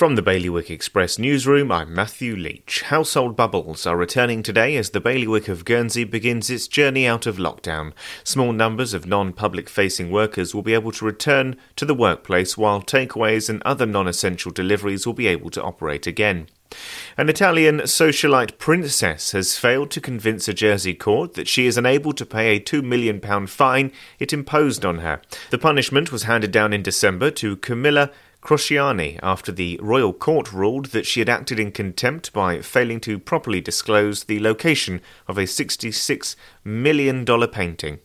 From the Bailiwick Express newsroom, I'm Matthew Leach. Household bubbles are returning today as the Bailiwick of Guernsey begins its journey out of lockdown. Small numbers of non-public-facing workers will be able to return to the workplace, while takeaways and other non-essential deliveries will be able to operate again. An Italian socialite princess has failed to convince a Jersey court that she is unable to pay a £2 million fine it imposed on her. The punishment was handed down in December to Camilla Crociani after the royal court ruled that she had acted in contempt by failing to properly disclose the location of a $66 million painting.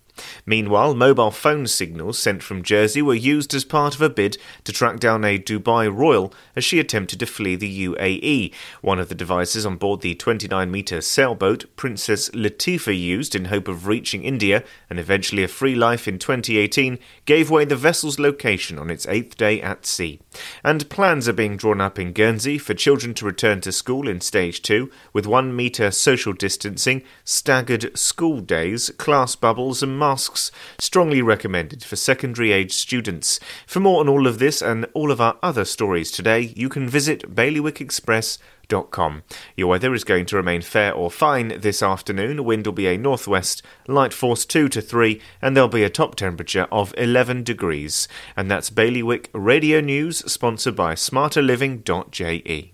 Meanwhile, mobile phone signals sent from Jersey were used as part of a bid to track down a Dubai royal as she attempted to flee the UAE. One of the devices on board the 29-metre sailboat Princess Latifa used in hope of reaching India and eventually a free life in 2018 gave away the vessel's location on its 8th day at sea. And plans are being drawn up in Guernsey for children to return to school in Stage 2 with 1 metre social distancing, staggered school days, class bubbles and masks, strongly recommended for secondary-age students. For more on all of this and all of our other stories today, you can visit bailiwickexpress.com. Your weather is going to remain fair or fine this afternoon. Wind will be a northwest, light force 2 to 3, and there'll be a top temperature of 11 degrees. And that's Bailiwick Radio News, sponsored by smarterliving.je.